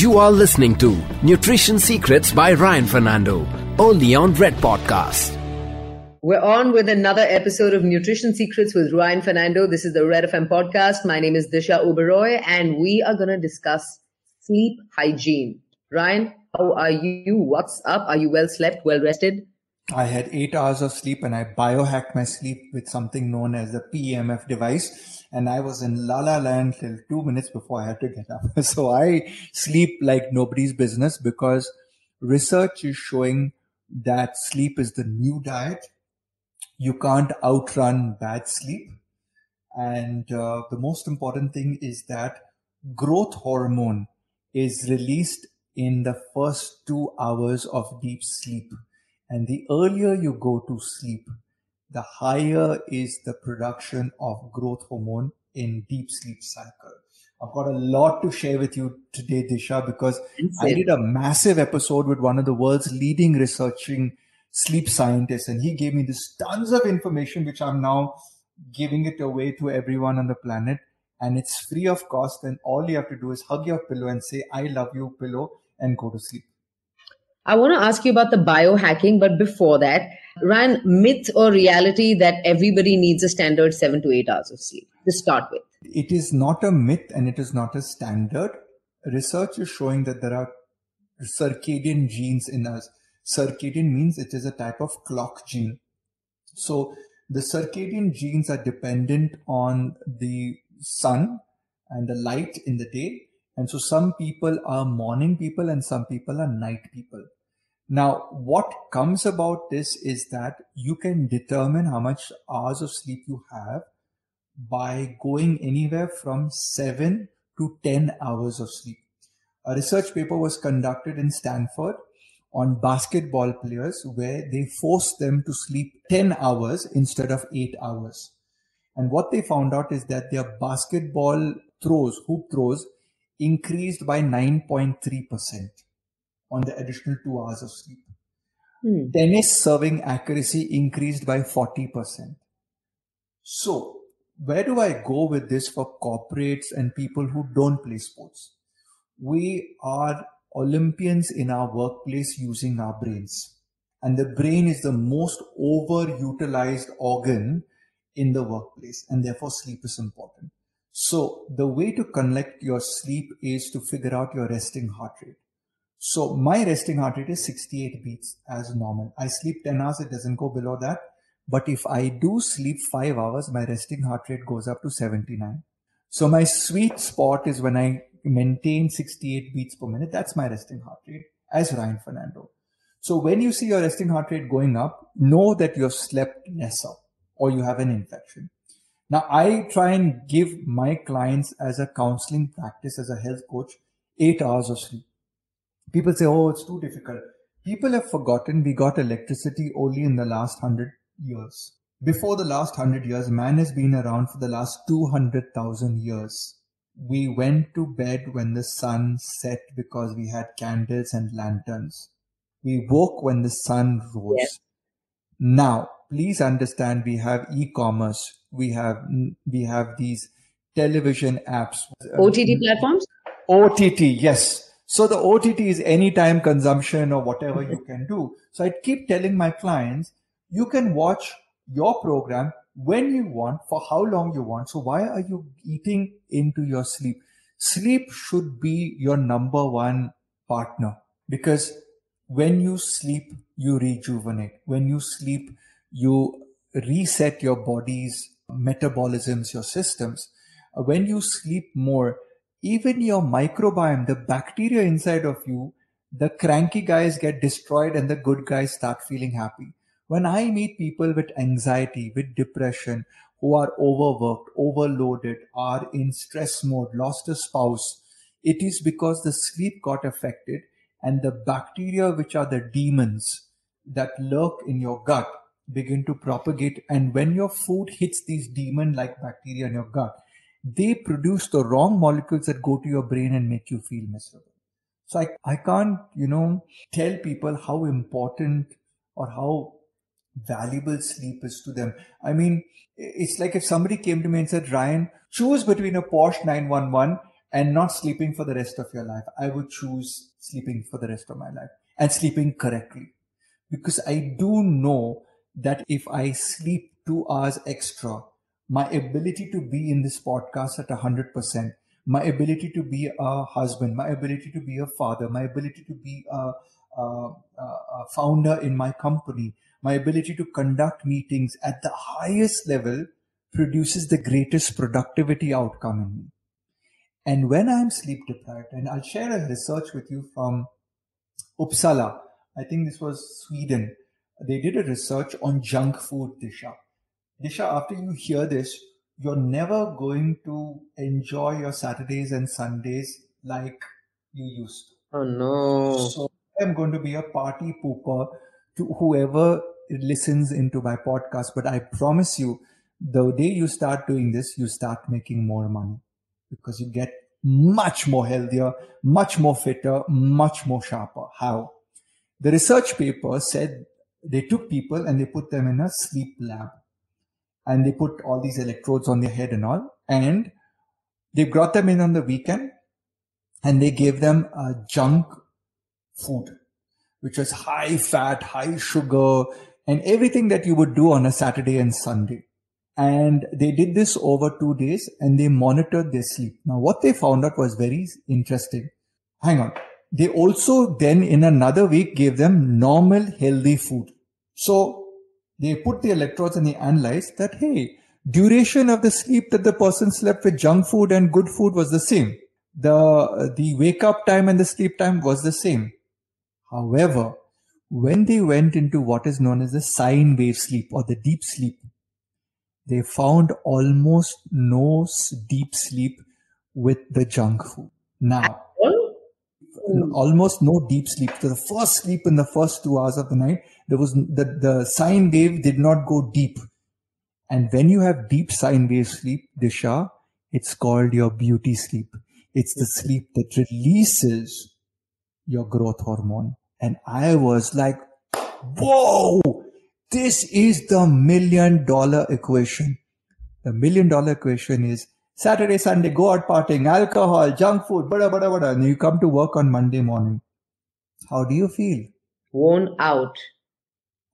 You are listening to Nutrition Secrets by Ryan Fernando, only on Red Podcast. We're on with another episode of Nutrition Secrets with Ryan Fernando. This is the Red FM podcast. My name is Disha Oberoi, and we are going to discuss sleep hygiene. Ryan, how are you? What's up? Are you well slept, well rested? I had 8 hours of sleep and I biohacked my sleep with something known as the PEMF device. And I was in la la land till 2 minutes before I had to get up. So I sleep like nobody's business because research is showing that sleep is the new diet. You can't outrun bad sleep. And the most important thing is that growth hormone is released in the first 2 hours of deep sleep. And the earlier you go to sleep, the higher is the production of growth hormone in deep sleep cycle. I've got a lot to share with you today, Disha, because I did a massive episode with one of the world's leading researching sleep scientists. And he gave me this tons of information, which I'm now giving it away to everyone on the planet. And it's free of cost. And all you have to do is hug your pillow and say, I love you, pillow, and go to sleep. I want to ask you about the biohacking, but before that, Ryan, myth or reality that everybody needs a standard 7 to 8 hours of sleep to start with? It is not a myth and it is not a standard. Research is showing that there are circadian genes in us. Circadian means it is a type of clock gene. So the circadian genes are dependent on the sun and the light in the day. And so some people are morning people and some people are night people. Now, what comes about this is that you can determine how much hours of sleep you have by going anywhere from 7 to 10 hours of sleep. A research paper was conducted in Stanford on basketball players where they forced them to sleep 10 hours instead of 8 hours. And what they found out is that their basketball throws, hoop throws, increased by 9.3% on the additional 2 hours of sleep. Tennis serving accuracy increased by 40%. So where do I go with this for corporates and people who don't play sports? We are Olympians in our workplace using our brains. And the brain is the most overutilized organ in the workplace. And therefore sleep is important. So the way to collect your sleep is to figure out your resting heart rate. So my resting heart rate is 68 beats as normal. I sleep 10 hours. It doesn't go below that. But if I do sleep 5 hours, my resting heart rate goes up to 79. So my sweet spot is when I maintain 68 beats per minute. That's my resting heart rate as Ryan Fernando. So when you see your resting heart rate going up, know that you have slept lesser or you have an infection. Now, I try and give my clients as a counseling practice, as a health coach, 8 hours of sleep. People say, oh, it's too difficult. People have forgotten we got electricity only in the last 100 years. Before the last 100 years, man has been around for the last 200,000 years. We went to bed when the sun set because we had candles and lanterns. We woke when the sun rose. Yes. Now, please understand, we have e-commerce. We have these television apps. OTT platforms? OTT, yes. So the OTT is anytime consumption or whatever you can do. So I keep telling my clients, you can watch your program when you want, for how long you want. So why are you eating into your sleep? Sleep should be your number one partner because when you sleep, you rejuvenate. When you sleep, you reset your body's metabolisms, your systems. When you sleep more, even your microbiome, the bacteria inside of you, the cranky guys get destroyed and the good guys start feeling happy. When I meet people with anxiety, with depression, who are overworked, overloaded, are in stress mode, lost a spouse, it is because the sleep got affected and the bacteria, which are the demons that lurk in your gut, begin to propagate. And when your food hits these demon-like bacteria in your gut, they produce the wrong molecules that go to your brain and make you feel miserable. So I can't, tell people how important or how valuable sleep is to them. I mean, it's like if somebody came to me and said, Ryan, choose between a Porsche 911 and not sleeping for the rest of your life. I would choose sleeping for the rest of my life and sleeping correctly, because I do know that if I sleep 2 hours extra, my ability to be in this podcast at 100%, my ability to be a husband, my ability to be a father, my ability to be a founder in my company, my ability to conduct meetings at the highest level produces the greatest productivity outcome in me. And when I'm sleep deprived, and I'll share a research with you from Uppsala, I think this was Sweden. They did a research on junk food, Disha. Disha, after you hear this, you're never going to enjoy your Saturdays and Sundays like you used to. Oh no. So I'm going to be a party pooper to whoever listens into my podcast. But I promise you, the day you start doing this, you start making more money, because you get much more healthier, much more fitter, much more sharper. How? The research paper said they took people and they put them in a sleep lab, and they put all these electrodes on their head and all, and they brought them in on the weekend and they gave them junk food, which was high fat, high sugar, and everything that you would do on a Saturday and Sunday. And they did this over 2 days and they monitored their sleep. Now, what they found out was very interesting. Hang on. They also then in another week gave them normal healthy food. So they put the electrodes and they analyzed that, hey, duration of the sleep that the person slept with junk food and good food was the same. The wake up time and the sleep time was the same. However, when they went into what is known as the sine wave sleep or the deep sleep, they found almost no deep sleep with the junk food. Now, almost no deep sleep. So the first sleep in the first 2 hours of the night, there was the sine wave did not go deep. And when you have deep sine wave sleep, Disha, it's called your beauty sleep. It's the sleep that releases your growth hormone. And I was like, whoa, this is the $1 million equation. The $1 million equation is Saturday, Sunday, go out partying, alcohol, junk food, bada, bada, bada. And you come to work on Monday morning. How do you feel? Worn out.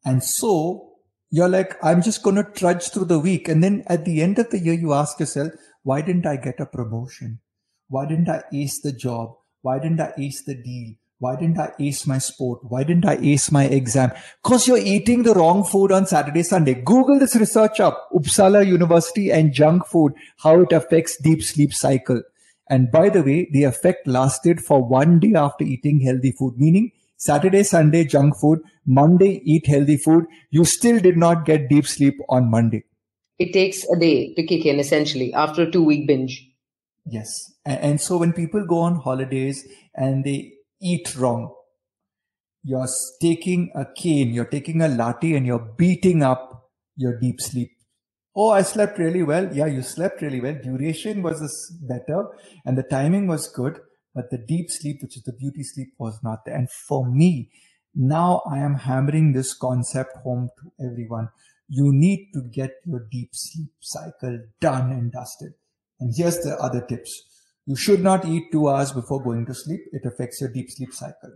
And so you're like, I'm just going to trudge through the week. And then at the end of the year, you ask yourself, why didn't I get a promotion? Why didn't I ace the job? Why didn't I ace the deal? Why didn't I ace my sport? Why didn't I ace my exam? Because you're eating the wrong food on Saturday, Sunday. Google this research up. Uppsala University and junk food, how it affects deep sleep cycle. And by the way, the effect lasted for 1 day after eating healthy food. Meaning Saturday, Sunday, junk food. Monday, eat healthy food. You still did not get deep sleep on Monday. It takes a day to kick in, essentially, after a 2-week binge. Yes. And so when people go on holidays and they eat wrong. You're taking a cane, you're taking a latte, and you're beating up your deep sleep. Oh, I slept really well. Yeah, you slept really well. Duration was better and the timing was good, but the deep sleep, which is the beauty sleep, was not there. And for me, now I am hammering this concept home to everyone. You need to get your deep sleep cycle done and dusted. And here's the other tips. You should not eat 2 hours before going to sleep. It affects your deep sleep cycle.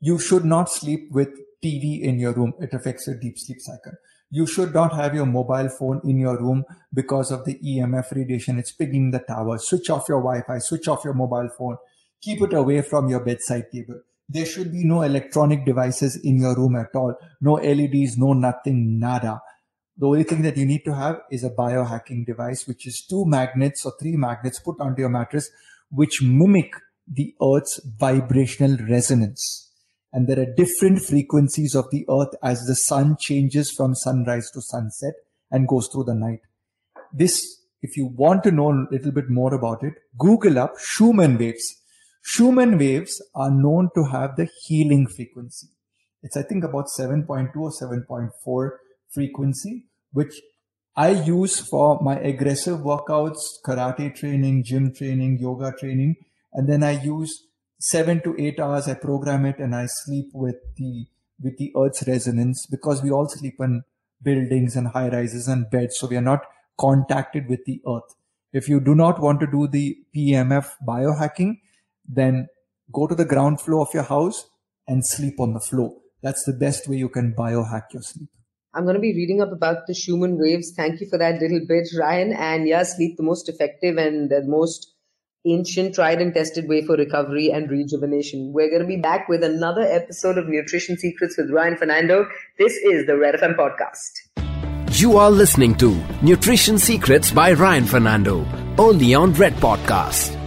You should not sleep with TV in your room. It affects your deep sleep cycle. You should not have your mobile phone in your room because of the EMF radiation. It's pinging the tower. Switch off your Wi-Fi. Switch off your mobile phone. Keep it away from your bedside table. There should be no electronic devices in your room at all. No LEDs, no nothing, nada. The only thing that you need to have is a biohacking device, which is 2 magnets or 3 magnets put onto your mattress, which mimic the Earth's vibrational resonance. And there are different frequencies of the Earth as the sun changes from sunrise to sunset and goes through the night. This, if you want to know a little bit more about it, Google up Schumann waves. Schumann waves are known to have the healing frequency. It's, I think, about 7.2 or 7.4 frequency, which I use for my aggressive workouts, karate training, gym training, yoga training. And then I use 7 to 8 hours. I program it and I sleep with the Earth's resonance, because we all sleep in buildings and high rises and beds. So we are not contacted with the Earth. If you do not want to do the PEMF biohacking, then go to the ground floor of your house and sleep on the floor. That's the best way you can biohack your sleep. I'm going to be reading up about the Schumann waves. Thank you for that little bit, Ryan. And yeah, sleep, the most effective and the most ancient, tried and tested way for recovery and rejuvenation. We're going to be back with another episode of Nutrition Secrets with Ryan Fernando. This is the Red FM podcast. You are listening to Nutrition Secrets by Ryan Fernando, only on Red Podcast.